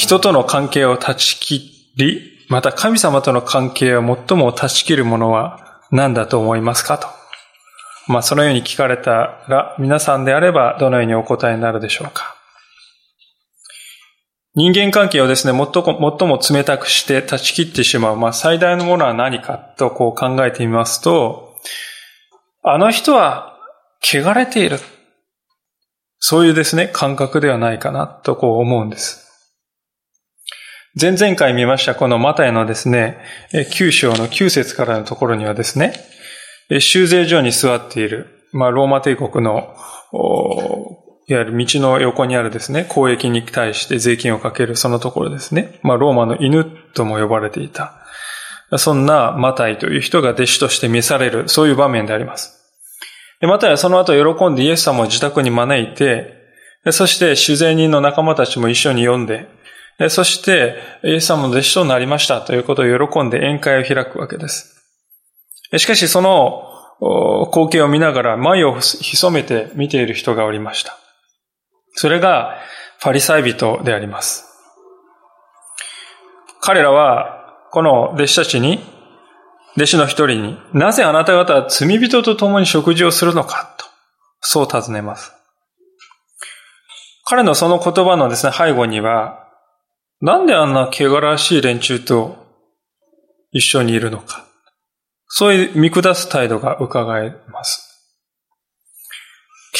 人との関係を断ち切り、また神様との関係を最も断ち切るものは何だと思いますかと。そのように聞かれたら、皆さんであればどのようにお答えになるでしょうか。人間関係をですね、最も冷たくして断ち切ってしまう、最大のものは何かとこう考えてみますと、あの人は汚れている。そういうですね、感覚ではないかなとこう思うんです。前々回見ましたこのマタイのですね、9章の9節からのところにはですね、修税所に座っている、ローマ帝国の、いわゆる道の横にあるですね、交易に対して税金をかけるそのところですね、ローマの犬とも呼ばれていた。そんなマタイという人が弟子として召される、そういう場面であります。で、マタイはその後喜んでイエス様を自宅に招いて、そして修税人の仲間たちも一緒に呼んで、そして、イエス様の弟子となりましたということを喜んで宴会を開くわけです。しかし、その光景を見ながら眉を潜めて見ている人がおりました。それがファリサイ人であります。彼らは、この弟子たちに、弟子の一人に、なぜあなた方は罪人と共に食事をするのかと、そう尋ねます。彼のその言葉のですね、背後には、なんであんな汚らしい連中と一緒にいるのか。そういう見下す態度が伺えます。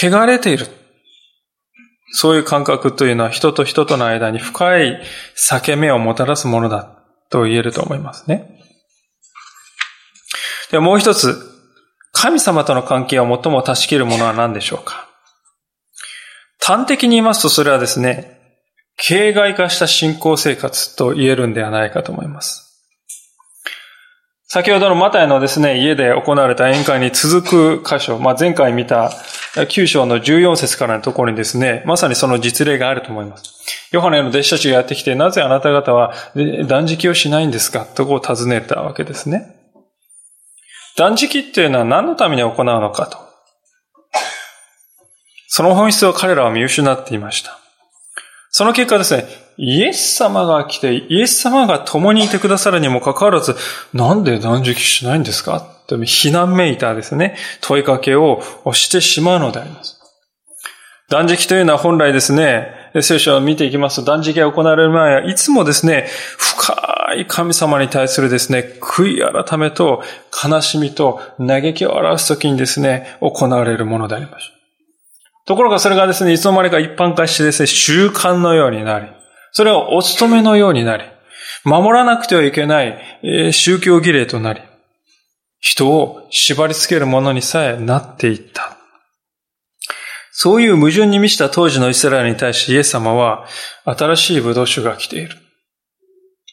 汚れている。そういう感覚というのは人と人との間に深い裂け目をもたらすものだと言えると思いますね。ではもう一つ、神様との関係を最も断ち切るものは何でしょうか。端的に言いますとそれはですね、形骸化した信仰生活と言えるんではないかと思います。先ほどのマタイのですね、家で行われた宴会に続く箇所、前回見た9章の14節からのところにですね、まさにその実例があると思います。ヨハネの弟子たちがやってきて、なぜあなた方は断食をしないんですかとこう尋ねたわけですね。断食っていうのは何のために行うのかと。その本質を彼らは見失っていました。その結果ですね、イエス様が来て、イエス様が共にいてくださるにもかかわらず、なんで断食しないんですかと非難めいたですね、問いかけをしてしまうのであります。断食というのは本来ですね、聖書を見ていきますと、断食が行われる前はいつもですね、深い神様に対するですね、悔い改めと悲しみと嘆きを表すときにですね、行われるものでありました。ところがそれがですね、いつの間にか一般化してですね、習慣のようになり、それをお勤めのようになり、守らなくてはいけない宗教儀礼となり、人を縛り付けるものにさえなっていった。そういう矛盾に満ちた当時のイスラエルに対しイエス様は、新しいブドウ酒が来ている。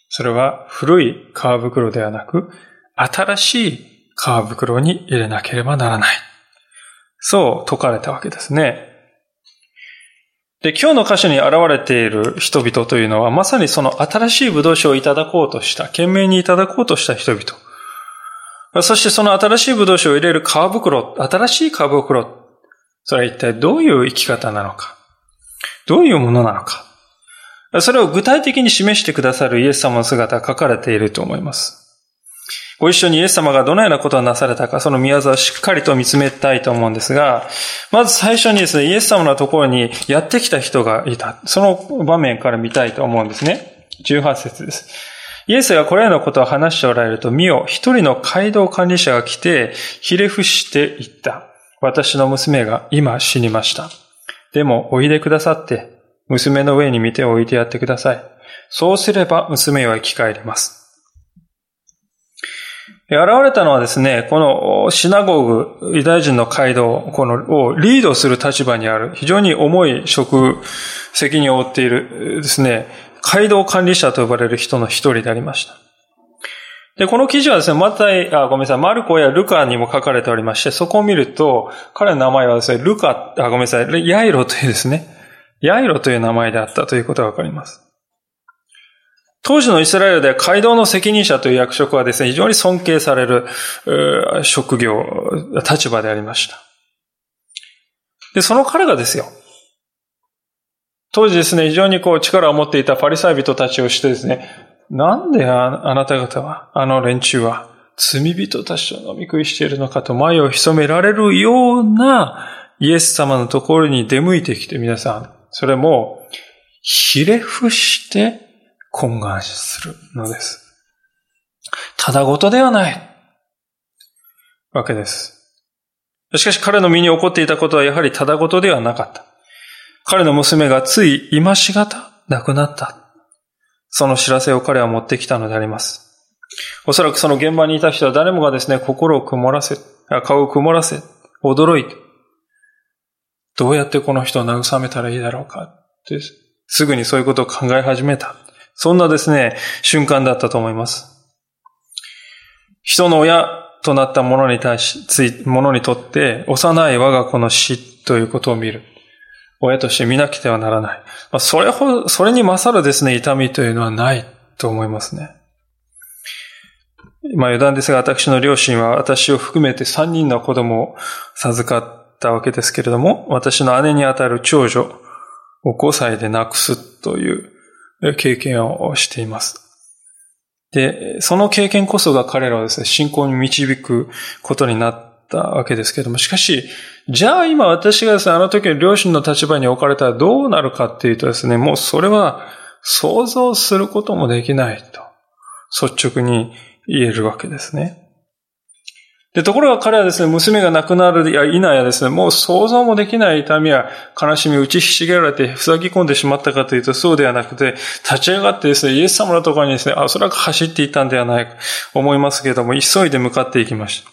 それは古い皮袋ではなく、新しい皮袋に入れなければならない。そう説かれたわけですね。で、今日の箇所に現れている人々というのは、まさにその新しいブドウ酒をいただこうとした、懸命にいただこうとした人々。そしてその新しいブドウ酒を入れる皮袋、新しい皮袋、それは一体どういう生き方なのか、どういうものなのか、それを具体的に示してくださるイエス様の姿が書かれていると思います。ご一緒にイエス様がどのようなことをなされたか、その御業をしっかりと見つめたいと思うんですが、まず最初にですね、イエス様のところにやってきた人がいた。その場面から見たいと思うんですね。18節です。イエスがこれらのことを話しておられると、見よ、一人の街道管理者が来て、ひれ伏していった。私の娘が今死にました。でも、おいでくださって、娘の上に見ておいてやってください。そうすれば娘は生き返ります。現れたのはですね、このシナゴーグ、ユダヤ人の街道をリードする立場にある、非常に重い責任を負っているですね、街道管理者と呼ばれる人の一人でありました。で、この記事はですね、マルコやルカにも書かれておりまして、そこを見ると、彼の名前はですね、ヤイロというですね、ヤイロという名前であったということがわかります。当時のイスラエルでは街道の責任者という役職はですね、非常に尊敬される職業、立場でありました。で、その彼がですよ、当時ですね、非常に力を持っていたパリサイ人たちをしてですね、なんであなた方は、あの連中は罪人たちと飲み食いしているのかと眉を潜められるようなイエス様のところに出向いてきて、皆さん、それもひれ伏して懇願するのです。ただごとではないわけです。しかし彼の身に起こっていたことはやはりただごとではなかった。彼の娘がつい今しがた亡くなった。その知らせを彼は持ってきたのであります。おそらくその現場にいた人は誰もがですね、顔を曇らせ、驚いて、どうやってこの人を慰めたらいいだろうかって、すぐにそういうことを考え始めた。そんなですね、瞬間だったと思います。人の親となった者にとって、幼い我が子の死ということを見る。親として見なくてはならない。それに勝るですね、痛みというのはないと思いますね。余談ですが、私の両親は私を含めて3人の子供を授かったわけですけれども、私の姉にあたる長女を5歳で亡くすという経験をしています。で、その経験こそが彼らをですね、信仰に導くことになったわけですけれども、しかし、じゃあ今私がですね、あの時の両親の立場に置かれたらどうなるかっていうとですね、もうそれは想像することもできないと率直に言えるわけですね。で、ところが彼はですね、娘が亡くなるや否やですね、もう想像もできない痛みや悲しみを打ちひしげられて塞ぎ込んでしまったかというとそうではなくて、立ち上がってですね、イエス様のところにですね、おそらく走っていたんではないかと思いますけれども、急いで向かっていきました。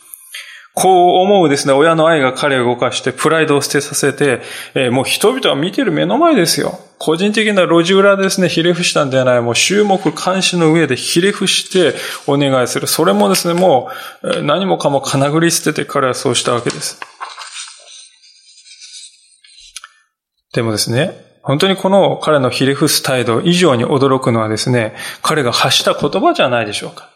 こう思うですね、親の愛が彼を動かして、プライドを捨てさせて、もう人々は見てる目の前ですよ。個人的な路地裏ですね、ひれ伏したんではない、もう衆目監視の上でひれ伏してお願いする。それもですね、もう何もかもかなぐり捨てて彼はそうしたわけです。でもですね、本当にこの彼のひれ伏す態度以上に驚くのはですね、彼が発した言葉じゃないでしょうか。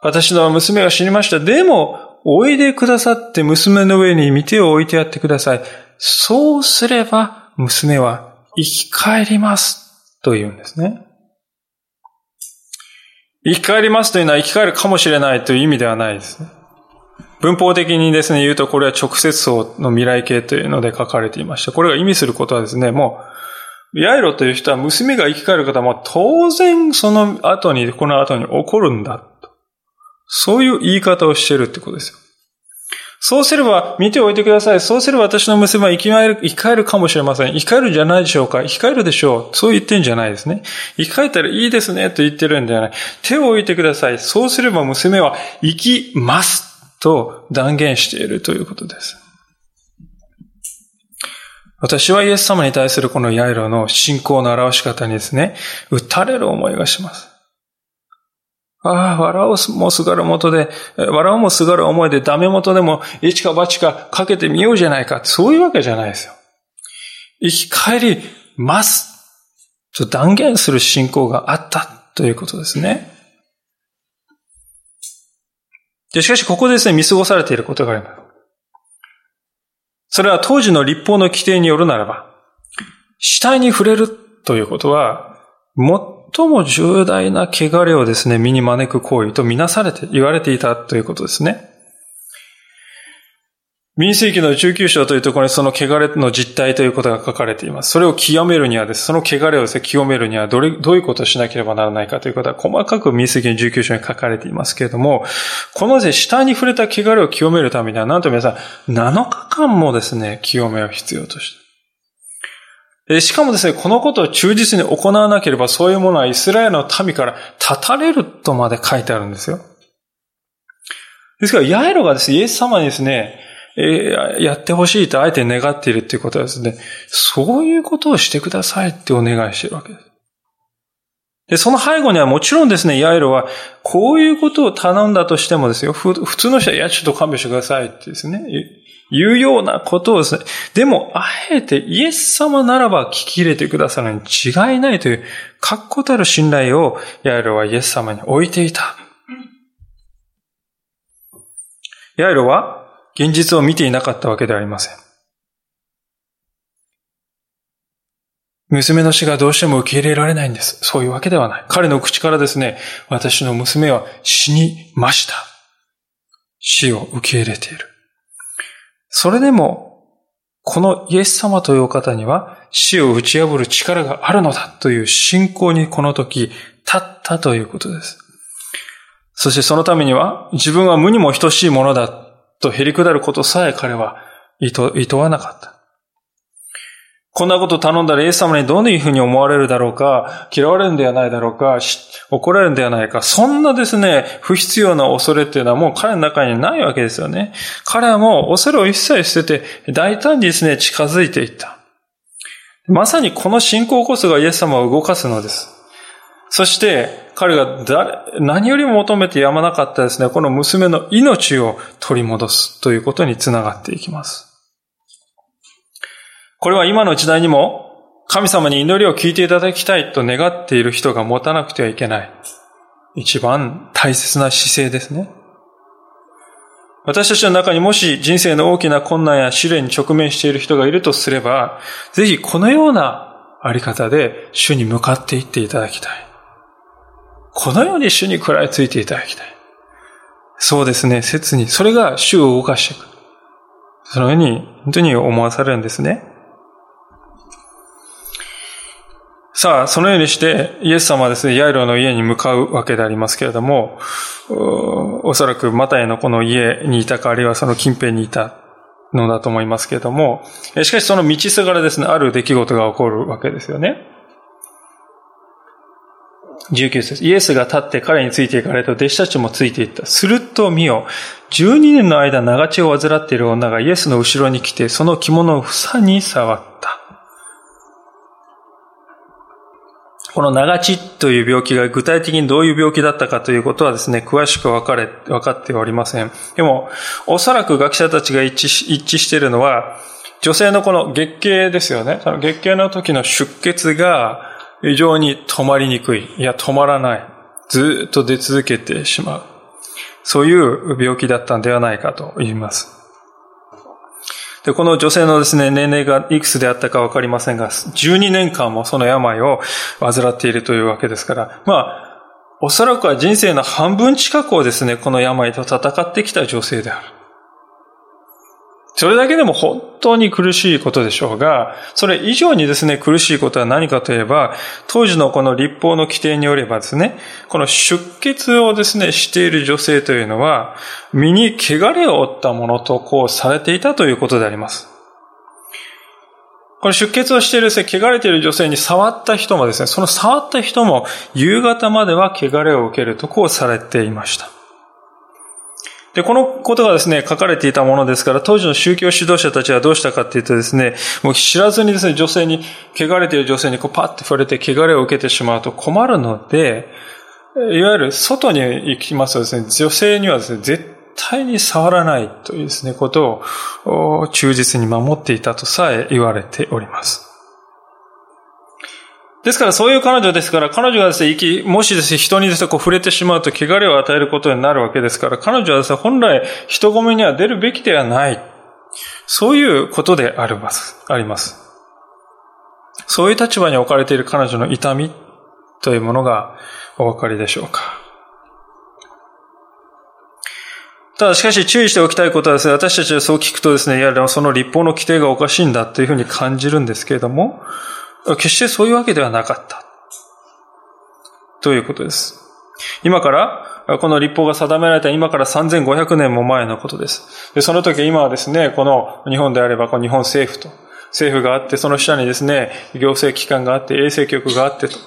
私の娘が死にました。でも、おいでくださって娘の上に見てを置いてやってください。そうすれば、娘は生き返ります。と言うんですね。生き返りますというのは生き返るかもしれないという意味ではないですね。文法的にですね、言うとこれは直接相の未来形というので書かれていました。これが意味することはですね、もう、ヤイロという人は娘が生き返る方も当然この後に起こるんだ。そういう言い方をしているってことですよ。そうすれば、見ておいてください。そうすれば私の娘は生き返るかもしれません。生き返るんじゃないでしょうか。生き返るでしょう。そう言ってんじゃないですね。生き返ったらいいですねと言ってるんではない。手を置いてください。そうすれば娘は生きますと断言しているということです。私はイエス様に対するこのヤイロの信仰の表し方にですね、打たれる思いがします。ああ、笑うもすがる思いでダメ元でも一か八かかけてみようじゃないか。そういうわけじゃないですよ。生き返りますと断言する信仰があったということですね。で、しかしここでですね、見過ごされていることがあります。それは当時の律法の規定によるならば、死体に触れるということは、最も重大な汚れをですね、身に招く行為とみなされて、言われていたということですね。民数記の19章というところにその汚れの実態ということが書かれています。それを清めるにはです。その汚れをですね、清めるにはどういうことをしなければならないかということは細かく民数記の19章に書かれていますけれども、このですね、死体に触れた汚れを清めるためには、なんと皆さん、7日間もですね、清めを必要として。しかもですね、このことを忠実に行わなければ、そういうものはイスラエルの民から断たれるとまで書いてあるんですよ。ですから、ヤイロがですね、イエス様にですね、やってほしいとあえて願っているということはですね、そういうことをしてくださいってお願いしているわけです。で、その背後にはもちろんですね、ヤイロは、こういうことを頼んだとしてもですよ、普通の人は、いや、ちょっと勘弁してくださいってですね、言うようなことをですね、でも、あえてイエス様ならば聞き入れてくださるに違いないという、確固たる信頼を、ヤイロはイエス様に置いていた。ヤイロは、現実を見ていなかったわけではありません。娘の死がどうしても受け入れられないんです。そういうわけではない。彼の口からですね、私の娘は死にました。死を受け入れている。それでも、このイエス様というお方には死を打ち破る力があるのだという信仰にこの時立ったということです。そしてそのためには、自分は無にも等しいものだとへりくだることさえ彼はいとわなかった。こんなこと頼んだらイエス様にどういうふうに思われるだろうか、嫌われるんではないだろうか、怒られるんではないか、そんなですね、不必要な恐れっていうのはもう彼の中にないわけですよね。彼はもう恐れを一切捨てて、大胆にですね、近づいていった。まさにこの信仰こそがイエス様を動かすのです。そして、彼が何よりも求めてやまなかったですね、この娘の命を取り戻すということにつながっていきます。これは今の時代にも神様に祈りを聞いていただきたいと願っている人が持たなくてはいけない一番大切な姿勢ですね。私たちの中にもし人生の大きな困難や試練に直面している人がいるとすれば、ぜひこのようなあり方で主に向かっていっていただきたい。このように主に食らいついていただきたい。そうですね、切にそれが主を動かしていく、そのように本当に思わされるんですね。さあ、そのようにして、イエス様はですね、ヤイロの家に向かうわけでありますけれども、おそらくマタイのこの家にいたか、あるいはその近辺にいたのだと思いますけれども、しかしその道すがらですね、ある出来事が起こるわけですよね。19節です。イエスが立って彼についていかれると、弟子たちもついていった。すると見よ、12年の間長血を患っている女がイエスの後ろに来て、その着物を房に触った。この長血という病気が具体的にどういう病気だったかということはですね、詳しく分かっておりません。でも、おそらく学者たちが一致しているのは、女性のこの月経ですよね。その月経の時の出血が非常に止まりにくい。いや、止まらない。ずっと出続けてしまう。そういう病気だったんではないかと言います。で、この女性のですね、年齢がいくつであったかわかりませんが、12年間もその病を患っているというわけですから、おそらくは人生の半分近くをですね、この病と戦ってきた女性である。それだけでも本当に苦しいことでしょうが、それ以上にですね、苦しいことは何かといえば、当時のこの律法の規定によればですね、この出血をですね、している女性というのは、身に穢れを負ったものとこうされていたということであります。この出血をしているですね、穢れている女性に触った人もですね、その触った人も夕方までは穢れを受けるとこうされていました。で、このことがですね、書かれていたものですから、当時の宗教指導者たちはどうしたかっていうとですね、もう知らずにですね、女性に、汚れている女性にこうパッと触れて汚れを受けてしまうと困るので、いわゆる外に行きますとですね、女性にはですね、絶対に触らないというですね、ことを忠実に守っていたとさえ言われております。ですから、そういう彼女ですから、彼女がですね、もしですね、人にですね、こう触れてしまうと、穢れを与えることになるわけですから、彼女はですね、本来、人混みには出るべきではない。そういうことであります。そういう立場に置かれている彼女の痛みというものがお分かりでしょうか。ただしかし注意しておきたいことはですね、私たちはそう聞くとですね、いや、その律法の規定がおかしいんだというふうに感じるんですけれども、決してそういうわけではなかったということです。今からこの律法が定められた今から3500年も前のことです。で、その時今はですね、この日本であればこの日本政府と政府があって、その下にですね、行政機関があって、衛生局があってと、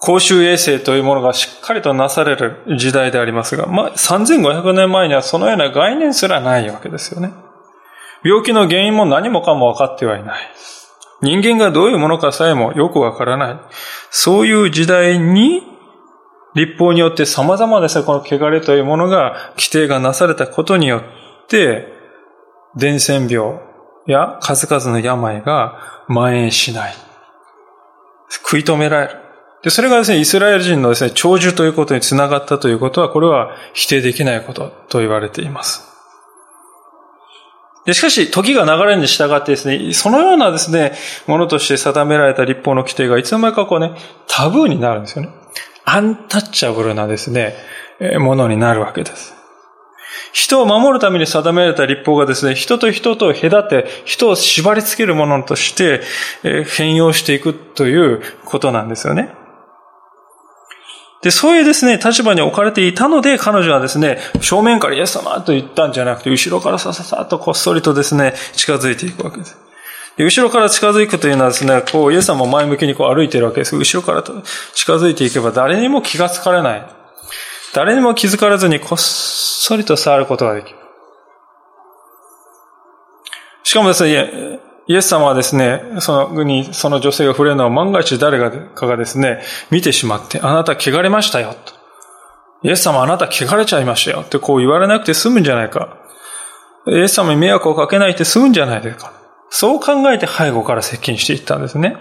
公衆衛生というものがしっかりとなされる時代でありますが、3500年前にはそのような概念すらないわけですよね。病気の原因も何もかも分かってはいない。人間がどういうものかさえもよくわからない。そういう時代に、律法によって様々ですね、この汚れというものが規定がなされたことによって、伝染病や数々の病が蔓延しない。食い止められる。で、それがですね、イスラエル人のですね、長寿ということにつながったということは、これは否定できないことと言われています。しかし、時が流れに従ってですね、そのようなですね、ものとして定められた律法の規定がいつの間にかこうね、タブーになるんですよね。アンタッチャブルなですね、ものになるわけです。人を守るために定められた律法がですね、人と人と隔て、人を縛り付けるものとして、変容していくということなんですよね。で、そういうですね、立場に置かれていたので、彼女はですね、正面からイエス様と言ったんじゃなくて、後ろからさささっとこっそりとですね、近づいていくわけです。で、後ろから近づくというのはですね、こう、イエス様を前向きにこう歩いているわけです。後ろから近づいていけば、誰にも気がつかれない。誰にも気づかれずに、こっそりと触ることができる。しかもですね、イエス様はですね、その女性が触れるのを万が一誰かがですね、見てしまって、あなた汚れましたよ、と。イエス様あなた汚れちゃいましたよ、ってこう言われなくて済むんじゃないか。イエス様に迷惑をかけないって済むんじゃないですか。そう考えて背後から接近していったんですね。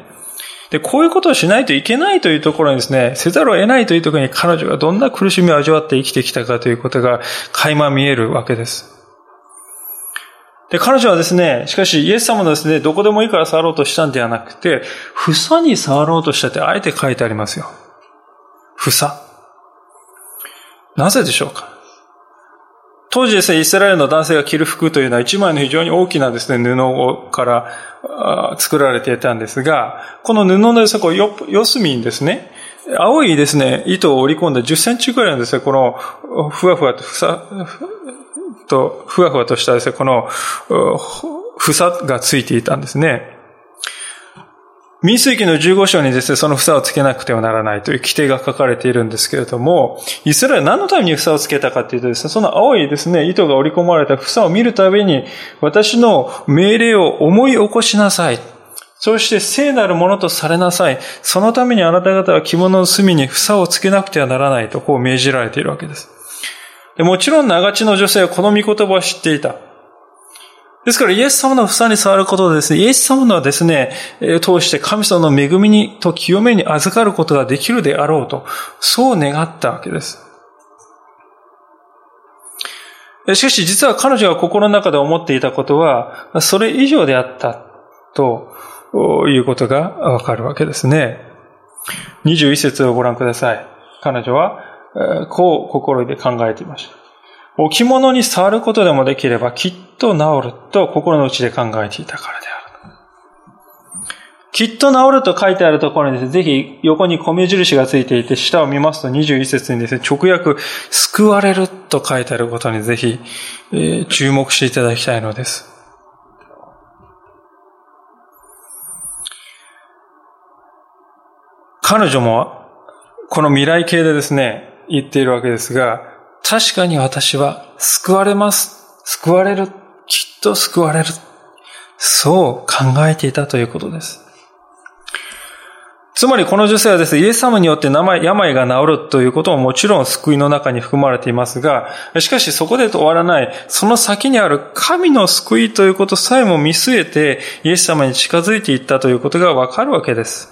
で、こういうことをしないといけないというところにですね、せざるを得ないというところに彼女がどんな苦しみを味わって生きてきたかということが垣間見えるわけです。で、彼女はですね、しかしイエス様のですね、どこでもいいから触ろうとしたんではなくて、房に触ろうとしたってあえて書いてありますよ。房。なぜでしょうか。当時ですね、イスラエルの男性が着る服というのは一枚の非常に大きなですね、布から作られていたんですが、この布のですね、四隅にですね、青いですね、糸を織り込んだ10センチくらいのですね、このふわふわとしたですね、この房がついていたんですね。民数記の15章にですね、その房をつけなくてはならないという規定が書かれているんですけれども、イスラエルは何のために房をつけたかというとですね、その青いですね、糸が織り込まれた房を見るたびに、私の命令を思い起こしなさい。そして聖なるものとされなさい。そのためにあなた方は着物の隅に房をつけなくてはならないとこう命じられているわけです。もちろん長地の女性はこの御言葉を知っていた。ですからイエス様の房に触ることでですね、イエス様のはですね、通して神様の恵みにと清めに預かることができるであろうと、そう願ったわけです。しかし実は彼女が心の中で思っていたことは、それ以上であったということがわかるわけですね。21節をご覧ください。彼女は、こう心で考えていました。置物に触ることでもできればきっと治ると心の内で考えていたからである。きっと治ると書いてあるところにですね、ぜひ横に米印がついていて、下を見ますと21節にですね、直訳救われると書いてあることにぜひ、注目していただきたいのです。彼女もこの未来形でですね、言っているわけですが、確かに私は救われます。救われる。きっと救われる。そう考えていたということです。つまりこの女性はですね、イエス様によって病が治るということももちろん救いの中に含まれていますが、しかしそこで終わらない、その先にある神の救いということさえも見据えて、イエス様に近づいていったということがわかるわけです。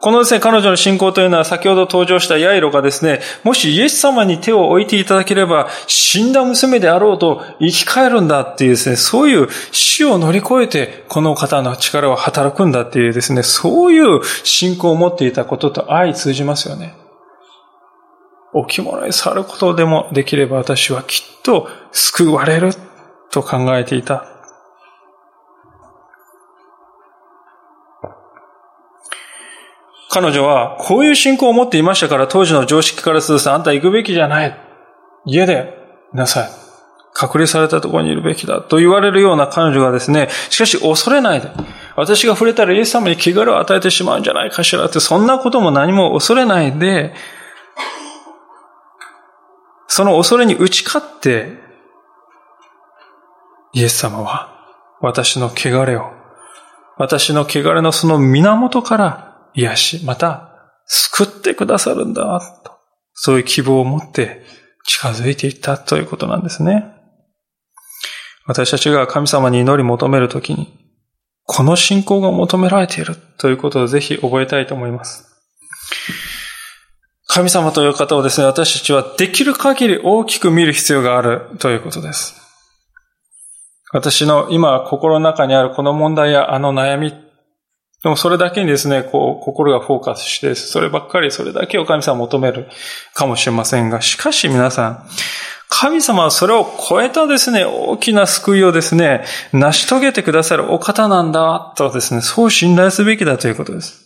このですね、彼女の信仰というのは先ほど登場したヤイロがですね、もしイエス様に手を置いていただければ、死んだ娘であろうと生き返るんだっていうですね、そういう死を乗り越えてこの方の力は働くんだっていうですね、そういう信仰を持っていたことと相通じますよね。置物に触ることでもできれば私はきっと救われると考えていた。彼女はこういう信仰を持っていましたから、当時の常識からすると、あんた行くべきじゃない。家でなさい。隔離されたところにいるべきだ。と言われるような彼女がですね、しかし恐れないで。私が触れたらイエス様に汚れを与えてしまうんじゃないかしらって、そんなことも何も恐れないで、その恐れに打ち勝って、イエス様は私の汚れを私の穢れのその源から癒し、また救ってくださるんだと、そういう希望を持って近づいていったということなんですね。私たちが神様に祈り求めるときに、この信仰が求められているということをぜひ覚えたいと思います。神様という方をですね、私たちはできる限り大きく見る必要があるということです。私の今心の中にあるこの問題やあの悩み、でもそれだけにですね、こう心がフォーカスして、そればっかり、それだけを神様求めるかもしれませんが、しかし皆さん、神様はそれを超えたですね、大きな救いをですね、成し遂げてくださるお方なんだとですね、そう信頼すべきだということです。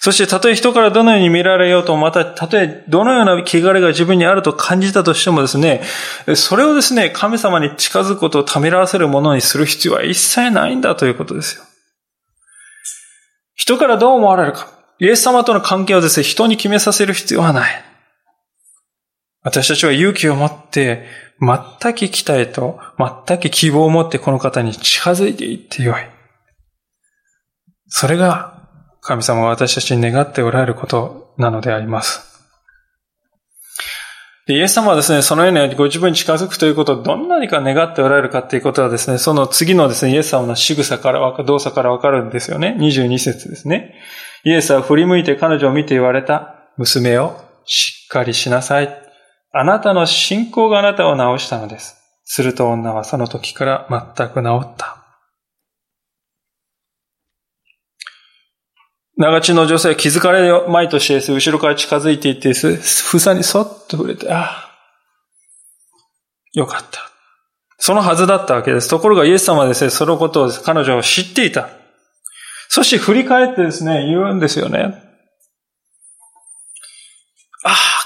そしてたとえ人からどのように見られようと、またたとえどのような穢れが自分にあると感じたとしてもですね、それをですね、神様に近づくことをためらわせるものにする必要は一切ないんだということですよ。人からどう思われるか、イエス様との関係をですね、人に決めさせる必要はない。私たちは勇気を持って全く期待と全く希望を持ってこの方に近づいていってよい、それが神様は私たちに願っておられることなのであります。イエス様はですね、そのようにご自分に近づくということをどんなにか願っておられるかということはですね、その次のですね、イエス様の仕草から、動作からわかるんですよね。22節ですね。イエスは振り向いて彼女を見て言われた。娘をしっかりしなさい。あなたの信仰があなたを治したのです。すると女はその時から全く治った。長地の女性は気づかれまいとして、後ろから近づいていって、房にそっと触れて、よかった。そのはずだったわけです。ところがイエス様はですね、そのことを彼女は知っていた。そして振り返ってですね、言うんですよね。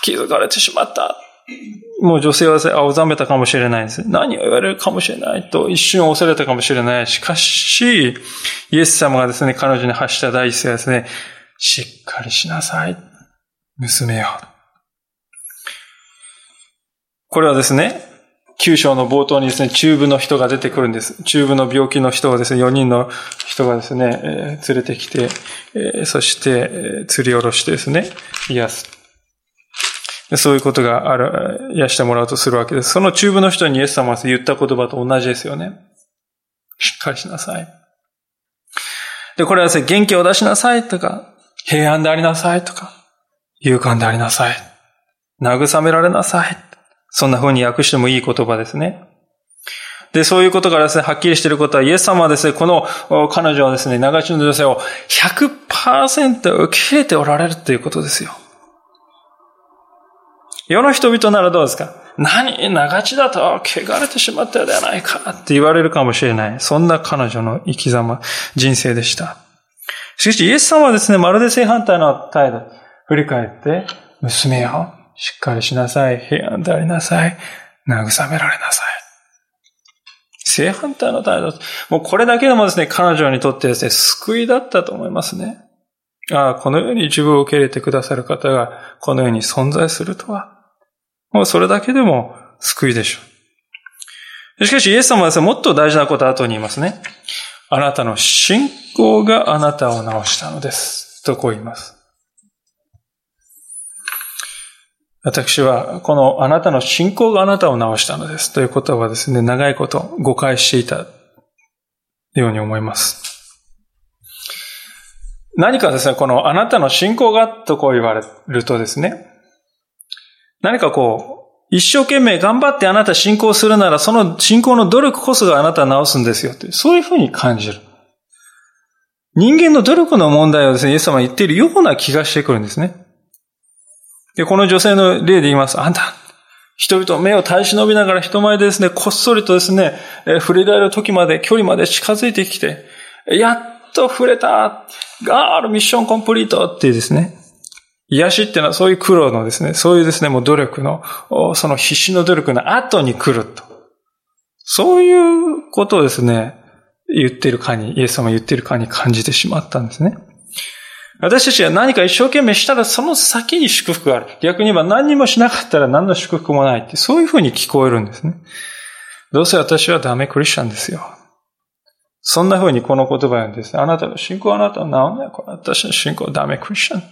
気づかれてしまった。もう女性は青ざめたかもしれないんです。何を言われるかもしれないと一瞬恐れたかもしれない。しかし、イエス様がですね、彼女に発した第一声はですね、しっかりしなさい。娘よ。これはですね、9章の冒頭にですね、中風の人が出てくるんです。中風の病気の人をですね、4人の人がですね、連れてきて、そして、釣り下ろしてですね、癒す。そういうことがある、癒してもらうとするわけです。その中部の人にイエス様が言った言葉と同じですよね。しっかりしなさい。で、これはですね、元気を出しなさいとか、平安でありなさいとか、勇敢でありなさい。慰められなさい。そんな風に訳してもいい言葉ですね。で、そういうことからですね、はっきりしていることは、イエス様はですね、この彼女はですね、長地の女性を 100% 受け入れておられるということですよ。世の人々ならどうですか？長地だと汚れてしまったではないかって言われるかもしれない。そんな彼女の生き様、人生でした。しかしイエス様はですね、まるで正反対の態度。振り返って、娘よ、しっかりしなさい。平安でありなさい。慰められなさい。正反対の態度。もうこれだけでもですね、彼女にとってですね、救いだったと思いますね。このように自分を受け入れてくださる方が、このように存在するとは。もうそれだけでも救いでしょう。しかしイエス様はですね、もっと大事なことは後に言いますね。あなたの信仰があなたを治したのです。とこう言います。私はこのあなたの信仰があなたを治したのです。という言葉はですね、長いこと誤解していたように思います。何かですね、このあなたの信仰がとこう言われるとですね、何か一生懸命頑張ってあなた信仰するなら、その信仰の努力こそがあなたを治すんですよって、そういうふうに感じる。人間の努力の問題をですね、イエス様は言っているような気がしてくるんですね。で、この女性の例で言います。あんた、人々目を耐え忍びながら人前でですね、こっそりとですね、触れられる時まで、距離まで近づいてきて、やっと触れた、ガールミッションコンプリートっていうですね、癒しっていうのはそういう苦労のですね、そういうですね、もう努力の、その必死の努力の後に来ると。そういうことをですね、イエス様が言っているかに感じてしまったんですね。私たちは何か一生懸命したらその先に祝福がある。逆に言えば何もしなかったら何の祝福もないって、そういうふうに聞こえるんですね。どうせ私はダメクリスチャンですよ。そんな風にこの言葉なんです。あなたの信仰、あなたは治んない。これ私の信仰ダメ、クリスチャン。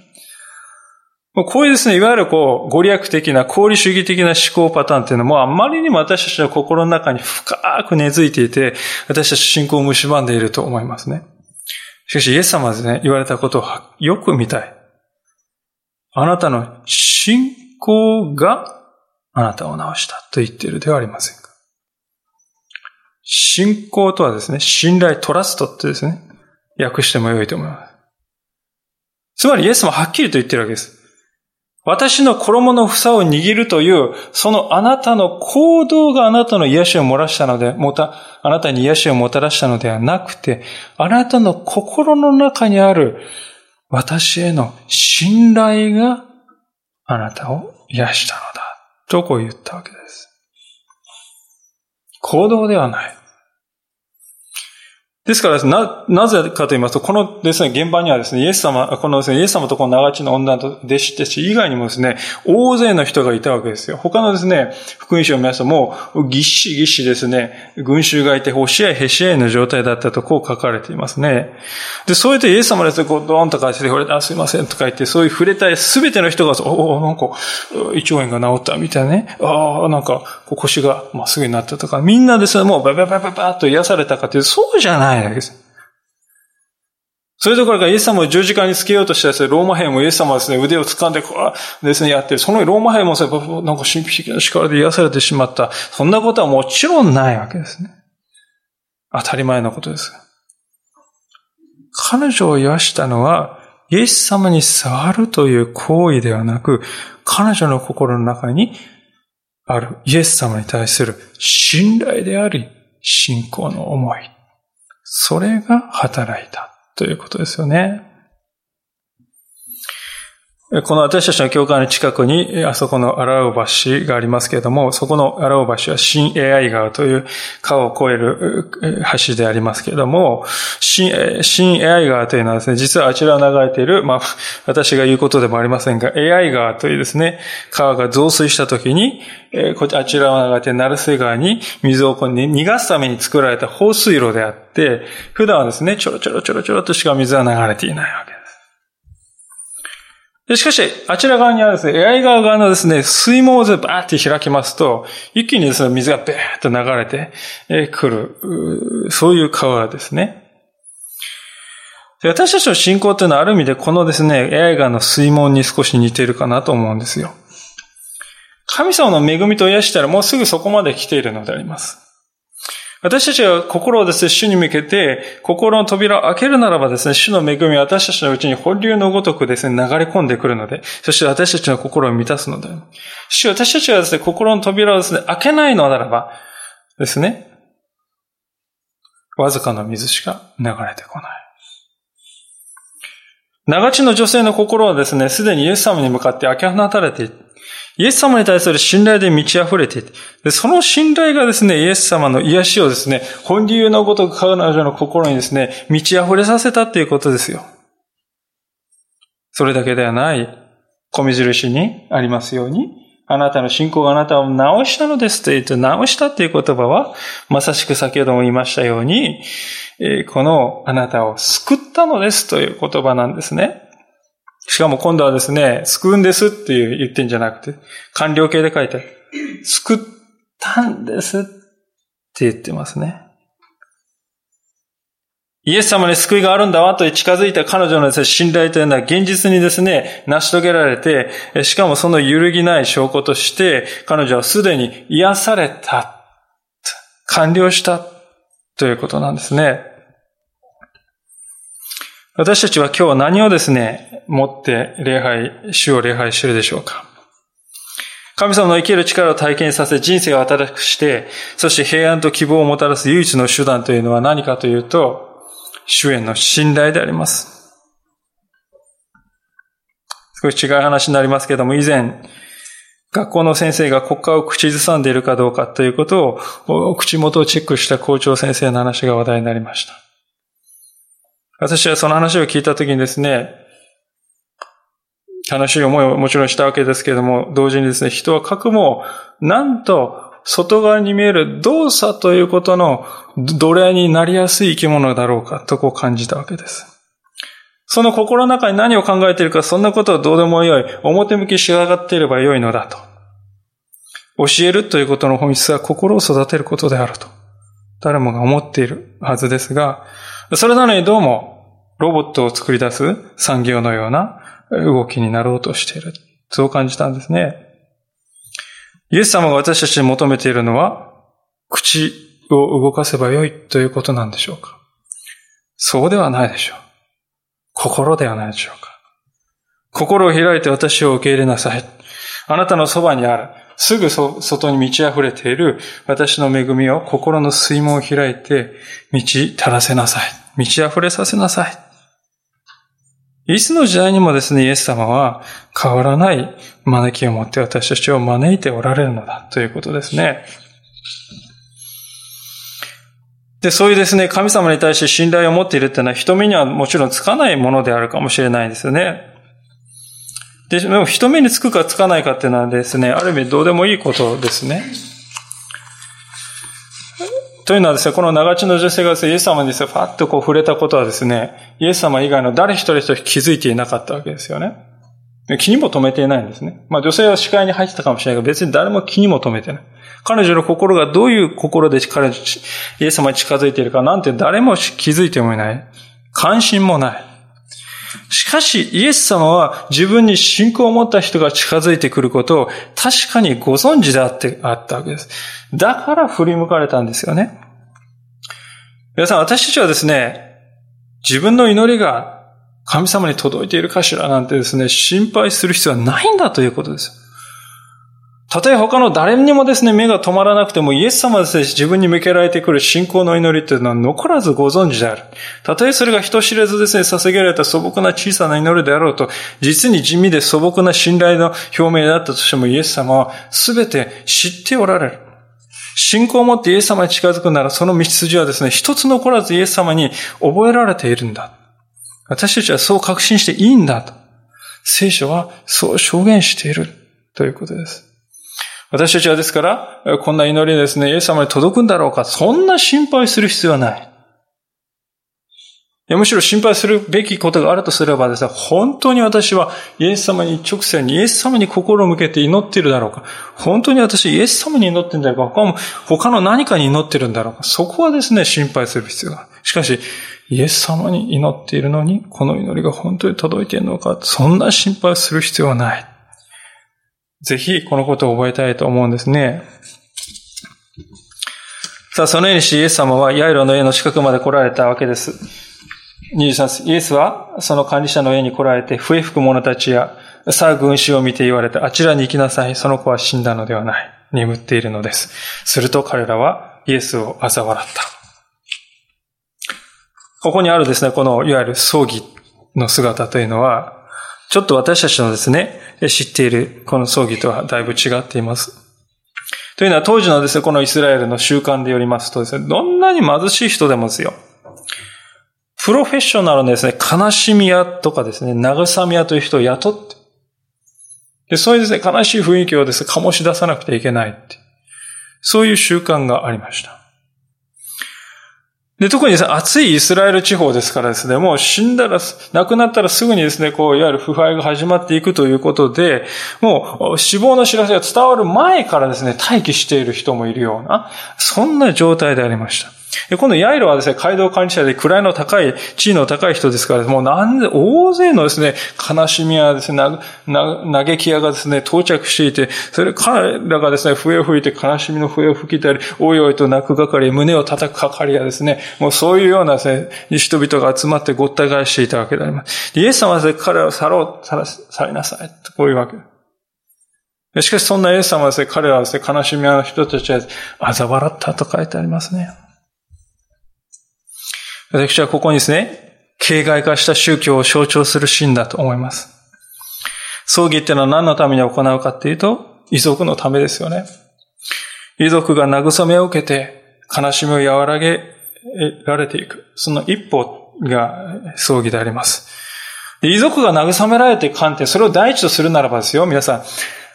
もうこういうですね、いわゆるこう、ご利益的な、功利主義的な思考パターンっていうのも、あまりにも私たちの心の中に深く根付いていて、私たち信仰を蝕んでいると思いますね。しかし、イエス様はですね、言われたことをよく見たい。あなたの信仰があなたを治したと言っているではありませんか。信仰とはですね、信頼、トラストってですね、訳しても良いと思います。つまりイエスもはっきりと言ってるわけです。私の衣の房を握るという、そのあなたの行動があなたの癒しを漏らしたので、あなたに癒しをもたらしたのではなくて、あなたの心の中にある私への信頼があなたを癒したのだ。とこう言ったわけです。行動ではない。ですからですね、なぜかと言いますと、このですね、現場にはですね、イエス様とこの長地の女と弟子たち以外にもですね、大勢の人がいたわけですよ。他のですね、福音書を見ますと、もうぎっしぎっしですね、群衆がいて、押し合いへし合いの状態だったとこう書かれていますね。で、そうやってイエス様ですね、こうドーンとかして、すいませんとか言って、そういう触れたいすべての人が、なんか、胃腸炎が治ったみたいなね、なんか、腰がまっすぐになったとか、みんなですね、もうバババババッと癒されたかという、そうじゃない。それどころかイエス様を十字架につけようとしたですね、ローマ兵もイエス様はですね、腕を掴んでこうですね、やってる。そのローマ兵もですね、なんか神秘的な力で癒されてしまった。そんなことはもちろんないわけですね。当たり前のことです。彼女を癒したのは、イエス様に触るという行為ではなく、彼女の心の中にあるイエス様に対する信頼であり、信仰の思い。それが働いたということですよね。この私たちの教会の近くにあそこの荒尾橋がありますけれども、そこの荒尾橋は新栄愛川という川を越える橋でありますけれども、新栄愛川というのはですね、実はあちらを流れている、私が言うことでもありませんが、栄愛川というですね、川が増水したときに、あちらを流れて鳴瀬川に水を逃がすために作られた放水路であって、普段はですね、ちょろちょろとしか水は流れていないわけです。しかし、あちら側にあるですね、エアイ川側のですね、水門をバーって開きますと、一気にですね、水がベーッと流れてくる、そういう川ですね。私たちの信仰というのはある意味で、このですね、エアイ川の水門に少し似ているかなと思うんですよ。神様の恵みと癒したらもうすぐそこまで来ているのであります。私たちが心をですね、主に向けて、心の扉を開けるならばですね、主の恵みは私たちのうちに本流のごとくですね、流れ込んでくるので、そして私たちの心を満たすので、主、私たちがですね、心の扉をですね、開けないのならばですね、わずかの水しか流れてこない。長地の女性の心はですね、すでにイエス様に向かって開け放たれていて、イエス様に対する信頼で満ち溢れていて、で、その信頼がですね、イエス様の癒しをですね、本流のごとく彼女の心にですね、満ち溢れさせたということですよ。それだけではない、米印にありますように、あなたの信仰があなたを治したのですと言って、治したという言葉は、まさしく先ほども言いましたように、このあなたを救ったのですという言葉なんですね。しかも今度はですね、救うんですって言ってんじゃなくて、完了形で書いてある。救ったんですって言ってますね。イエス様に救いがあるんだわと近づいた彼女のですね、信頼というのは現実にですね、成し遂げられて、しかもその揺るぎない証拠として、彼女はすでに癒された、完了したということなんですね。私たちは今日は何をですね、持って主を礼拝しているでしょうか。神様の生きる力を体験させ、人生を新しくして、そして平安と希望をもたらす唯一の手段というのは何かというと、主への信頼であります。少し違う話になりますけれども、以前、学校の先生が国家を口ずさんでいるかどうかということを、口元をチェックした校長先生の話が話題になりました。私はその話を聞いたときにですね、悲しい思いをもちろんしたわけですけれども、同時にですね、人はかくも、なんと外側に見える動作ということの奴隷になりやすい生き物だろうかとこう感じたわけです。その心の中に何を考えているか、そんなことはどうでもよい。表向きし上がっていればよいのだと。教えるということの本質は心を育てることであると。誰もが思っているはずですが、それなのにどうもロボットを作り出す産業のような動きになろうとしている。そう感じたんですね。イエス様が私たちに求めているのは、口を動かせばよいということなんでしょうか。そうではないでしょう。心ではないでしょうか。心を開いて私を受け入れなさい。あなたのそばにある、すぐ外に満ち溢れている私の恵みを、心の水門を開いて満ちたらせなさい。満ち溢れさせなさい。いつの時代にもですね、イエス様は変わらない招きを持って私たちを招いておられるのだということですね。で、そういうですね、神様に対して信頼を持っているというのは人目にはもちろんつかないものであるかもしれないですよね。でも人目につくかつかないかっていうのはですね、ある意味どうでもいいことですね。というのはですね、この長血の女性がですね、イエス様にですね、パッとこう触れたことはですね、イエス様以外の誰一人一人気づいていなかったわけですよね。気にも留めていないんですね。まあ女性は視界に入ってたかもしれないが、別に誰も気にも留めてない。彼女の心がどういう心でイエス様に近づいているかなんて誰も気づいてもいない。関心もない。しかしイエス様は自分に信仰を持った人が近づいてくることを確かにご存知であったわけです。だから振り向かれたんですよね。皆さん、私たちはですね、自分の祈りが神様に届いているかしらなんてですね、心配する必要はないんだということです。たとえ他の誰にもですね、目が止まらなくても、イエス様はですね、自分に向けられてくる信仰の祈りというのは残らずご存知である。たとえそれが人知れずですね、捧げられた素朴な小さな祈りであろうと、実に地味で素朴な信頼の表明であったとしても、イエス様は全て知っておられる。信仰を持ってイエス様に近づくなら、その道筋はですね、一つ残らずイエス様に覚えられているんだ。私たちはそう確信していいんだと。聖書はそう証言しているということです。私たちはですから、こんな祈りですね、イエス様に届くんだろうか、そんな心配する必要はない。むしろ心配するべきことがあるとすればですね、本当に私はイエス様に直接に、イエス様に心を向けて祈っているだろうか、本当に私イエス様に祈っているんだろうか、他の何かに祈っているんだろうか、そこはですね、心配する必要がある。しかし、イエス様に祈っているのに、この祈りが本当に届いているのか、そんな心配する必要はない。ぜひこのことを覚えたいと思うんですね。さあ、そのようにしてイエス様はヤイロの家の近くまで来られたわけです。23節、イエスはその管理者の家に来られて、笛吹く者たちやさあ群衆を見て言われて、あちらに行きなさい、その子は死んだのではない、眠っているのです。すると彼らはイエスを嘲笑った。ここにあるですね、このいわゆる葬儀の姿というのは、ちょっと私たちのですね、知っているこの葬儀とはだいぶ違っています。というのは、当時のですね、このイスラエルの習慣でよりますとですね、どんなに貧しい人でもですよ、プロフェッショナルのですね、悲しみ屋とかですね、慰み屋という人を雇って、で、そういうですね、悲しい雰囲気をですね、醸し出さなくてはいけないって、そういう習慣がありました。で、特にですね、暑いイスラエル地方ですからですね、もう死んだら、亡くなったらすぐにですね、こう、いわゆる腐敗が始まっていくということで、もう死亡の知らせが伝わる前からですね、待機している人もいるような、そんな状態でありました。で、今度ヤイロはですね、街道管理者で位の高い、地位の高い人ですから、もう大勢のですね、悲しみやですね、嘆き屋がですね、到着していて、それ彼らがですね、笛を吹いて、悲しみの笛を吹きたり、おいおいと泣くがかり、胸を叩くがかりやですね、もうそういうようなですね、人々が集まってごった返していたわけであります。で、イエス様はですね、彼らを去りなさい、とこういうわけ。しかしそんなイエス様はですね、彼らはですね、悲しみ屋の人たちは嘲笑ったと書いてありますね。私はここにですね、形骸化した宗教を象徴するシーンだと思います。葬儀っていうのは何のために行うかっていうと、遺族のためですよね。遺族が慰めを受けて、悲しみを和らげられていく。その一歩が葬儀であります。遺族が慰められていく観点、それを第一とするならばですよ、皆さん、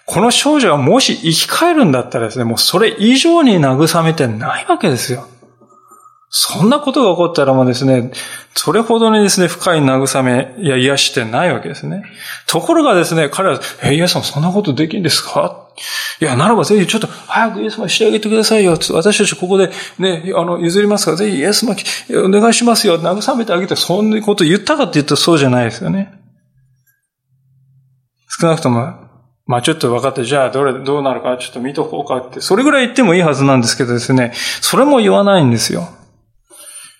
この少女がもし生き返るんだったらですね、もうそれ以上に慰めてないわけですよ。そんなことが起こったらもうですね、それほどにですね、深い慰めや癒しってないわけですね。ところがですね、彼は、イエス様そんなことできるんですか？いや、ならばぜひちょっと早くイエス様してあげてくださいよ。私たちここでね、譲りますから、ぜひイエス様お願いしますよ。慰めてあげて、そんなこと言ったかって言ったらそうじゃないですよね。少なくとも、まあちょっと分かって、じゃあどうなるかちょっと見とこうかって、それぐらい言ってもいいはずなんですけどですね、それも言わないんですよ。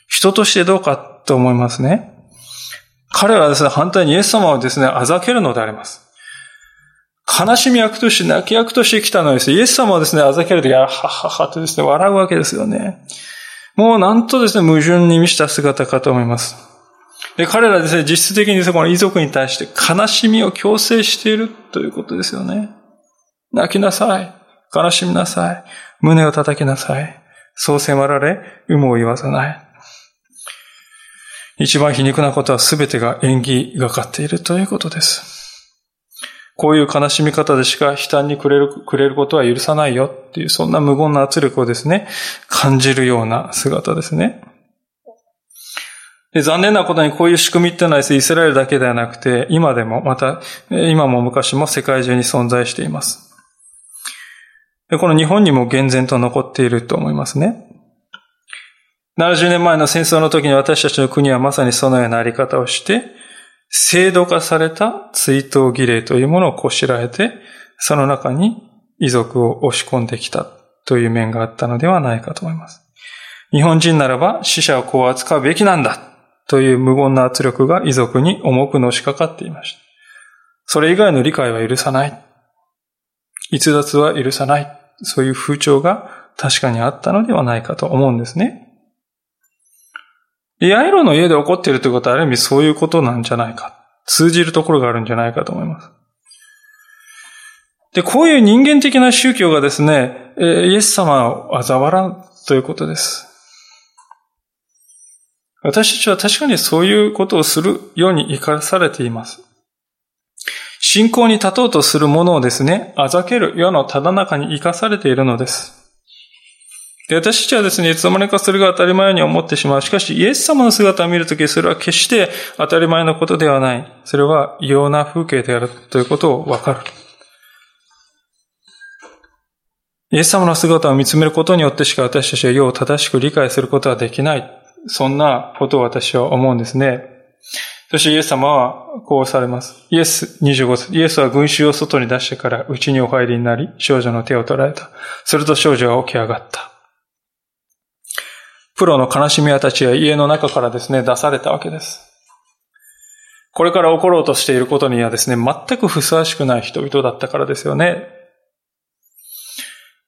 人としてどうかと思いますね。彼らはですね、反対にイエス様をですね、あざけるのであります。悲しみ役として、泣き役として来たのにですね、イエス様をですね、あざけるとき、あはははとですね、笑うわけですよね。もうなんとですね、矛盾に満ちた姿かと思います。で、彼らはですね、実質的にですね、この遺族に対して悲しみを強制しているということですよね。泣きなさい。悲しみなさい。胸を叩きなさい。そう迫られ、有無を言わさない。一番皮肉なことは全てが縁起がかっているということです。こういう悲しみ方でしか悲嘆にくれることは許さないよっていう、そんな無言な圧力をですね、感じるような姿ですね。で、残念なことにこういう仕組みってのはですね、イスラエルだけではなくて、今でも、また、今も昔も世界中に存在しています。で、この日本にも厳然と残っていると思いますね。70年前の戦争の時に私たちの国はまさにそのようなあり方をして、制度化された追悼儀礼というものをこしらえて、その中に遺族を押し込んできたという面があったのではないかと思います。日本人ならば死者をこう扱うべきなんだという無言な圧力が遺族に重くのしかかっていました。それ以外の理解は許さない。逸脱は許さない。そういう風潮が確かにあったのではないかと思うんですね。ヤイロの家で起こっているということはある意味そういうことなんじゃないか。通じるところがあるんじゃないかと思います。で、こういう人間的な宗教がですね、イエス様をあざ笑うということです。私たちは確かにそういうことをするように生かされています。信仰に立とうとするものをですね、あざける世のただ中に生かされているのです。私たちはですね、いつの間にかそれが当たり前に思ってしまう。しかし、イエス様の姿を見るとき、それは決して当たり前のことではない。それは異様な風景であるということをわかる。イエス様の姿を見つめることによってしか私たちは世を正しく理解することはできない。そんなことを私は思うんですね。そしてイエス様はこうされます。25節。イエスは群衆を外に出してから、家にお入りになり、少女の手を取られた。すると少女は起き上がった。プロの悲しみたちは家の中からですね、出されたわけです。これから起ころうとしていることにはですね、全くふさわしくない人々だったからですよね。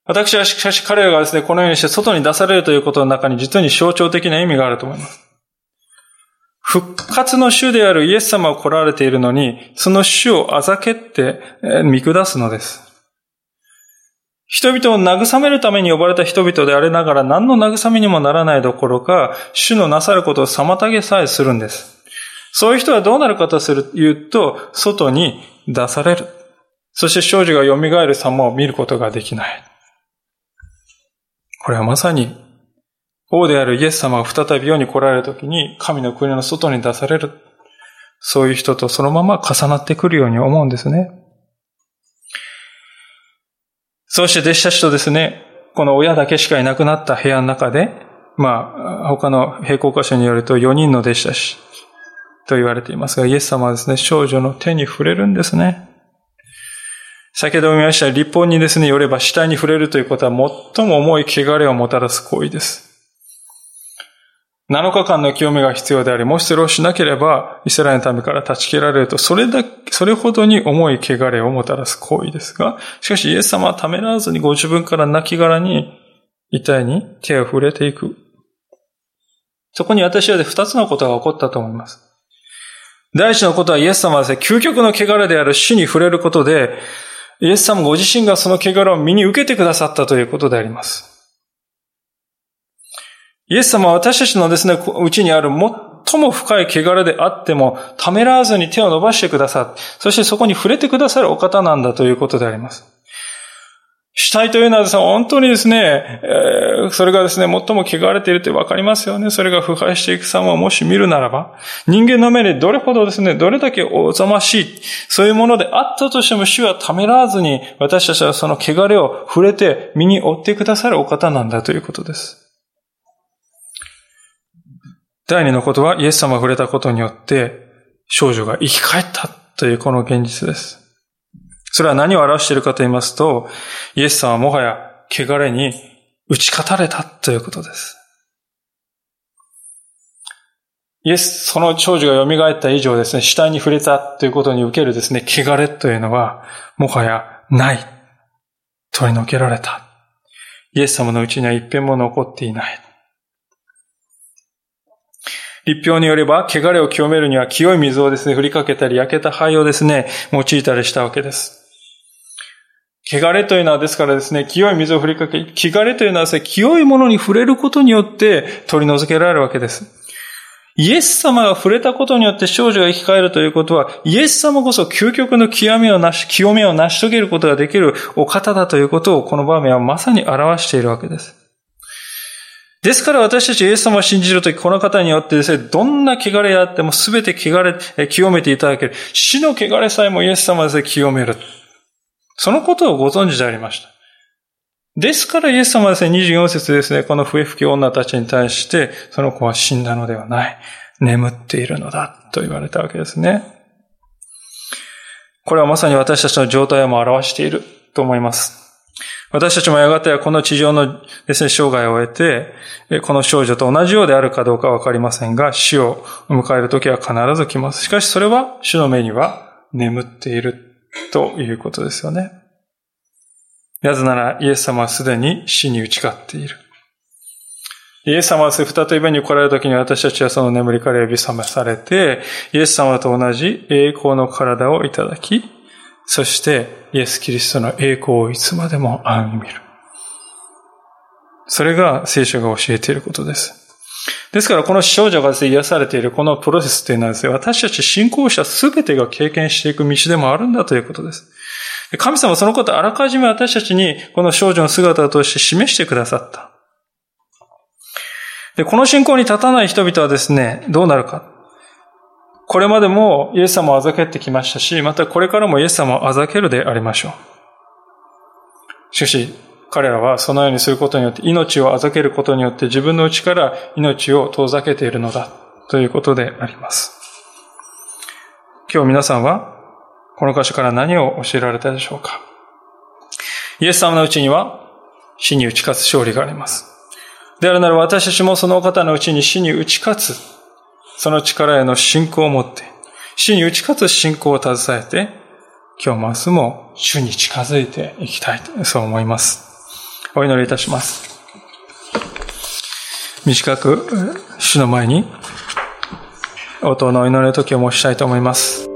私はしかし彼らがですね、このようにして外に出されるということの中に実に象徴的な意味があると思います。復活の主であるイエス様を来られているのに、その主をあざけって見下すのです。人々を慰めるために呼ばれた人々でありながら何の慰めにもならないどころか、主のなさることを妨げさえするんです。そういう人はどうなるかと言うと、外に出される。そして少女が蘇る様を見ることができない。これはまさに、王であるイエス様が再び世に来られるときに、神の国の外に出される。そういう人とそのまま重なってくるように思うんですね。そうして弟子たちとですね、この親だけしかいなくなった部屋の中で、他の並行箇所によると4人の弟子たちと言われていますが、イエス様はですね、少女の手に触れるんですね。先ほど見ました律法にですね、よれば死体に触れるということは最も重い汚れをもたらす行為です。7日間の清めが必要であり、もしそれをしなければイスラエルの民から断ち切られると、それほどに重い汚れをもたらす行為ですが、しかしイエス様はためらわずにご自分から亡骸に、遺体に手を触れていく。そこに私は2つのことが起こったと思います。第一のことはイエス様はですね、究極の汚れである死に触れることで、イエス様ご自身がその汚れを身に受けてくださったということであります。イエス様は私たちのですね、うちにある最も深い穢れであっても、ためらわずに手を伸ばしてください。そしてそこに触れてくださるお方なんだということであります。死体というのはですね、本当にですね、それがですね、最も汚れているってわかりますよね。それが腐敗していく様をもし見るならば、人間の目でどれほどですね、どれだけおぞましい、そういうものであったとしても、主はためらわずに私たちはその汚れを触れて身に負ってくださるお方なんだということです。第二のことは、イエス様が触れたことによって、少女が生き返ったというこの現実です。それは何を表しているかと言いますと、イエス様はもはや穢れに打ち勝たれたということです。その少女が蘇った以上ですね、死体に触れたということに受けるですね、穢れというのは、もはやない。取り除けられた。イエス様のうちには一片も残っていない。立法によれば、穢れを清めるには清い水をですね、振りかけたり、焼けた灰をですね、用いたりしたわけです。穢れというのはですからですね、清い水を振りかけ、穢れというのはですね、清いものに触れることによって取り除けられるわけです。イエス様が触れたことによって少女が生き返るということは、イエス様こそ究極の清めを成し遂げることができるお方だということを、この場面はまさに表しているわけです。ですから私たちイエス様を信じるとき、この方によってですね、どんな汚れであっても全て清めていただける。死の汚れさえもイエス様はですね、清める。そのことをご存知でありました。ですからイエス様はですね、24節ですね、この笛吹き女たちに対して、その子は死んだのではない。眠っているのだ、と言われたわけですね。これはまさに私たちの状態をも表していると思います。私たちもやがてはこの地上のですね、生涯を終えて、この少女と同じようであるかどうかはわかりませんが、死を迎えるときは必ず来ます。しかしそれは、主の目には眠っているということですよね。なぜなら、イエス様はすでに死に打ち勝っている。イエス様は再びに来られるときに私たちはその眠りから呼び覚まされて、イエス様と同じ栄光の体をいただき、そしてイエス・キリストの栄光をいつまでも仰ぎ見る。それが聖書が教えていることです。ですからこの少女がですね、癒されているこのプロセスというのはですね、私たち信仰者すべてが経験していく道でもあるんだということです。神様はそのことをあらかじめ私たちにこの少女の姿を通して示してくださった。で、この信仰に立たない人々はですね、どうなるか。これまでもイエス様をあざけってきましたし、またこれからもイエス様をあざけるでありましょう。しかし、彼らはそのようにすることによって、命をあざけることによって自分の内から命を遠ざけているのだ、ということであります。今日皆さんは、この箇所から何を教えられたでしょうか。イエス様のうちには、死に打ち勝つ勝利があります。であるなら私たちもその方のうちに死に打ち勝つ、その力への信仰を持って、死に打ち勝つ信仰を携えて、今日も明日も主に近づいていきたいと、そう思います。お祈りいたします。短く主の前に、応答のお祈りの時を申したいと思います。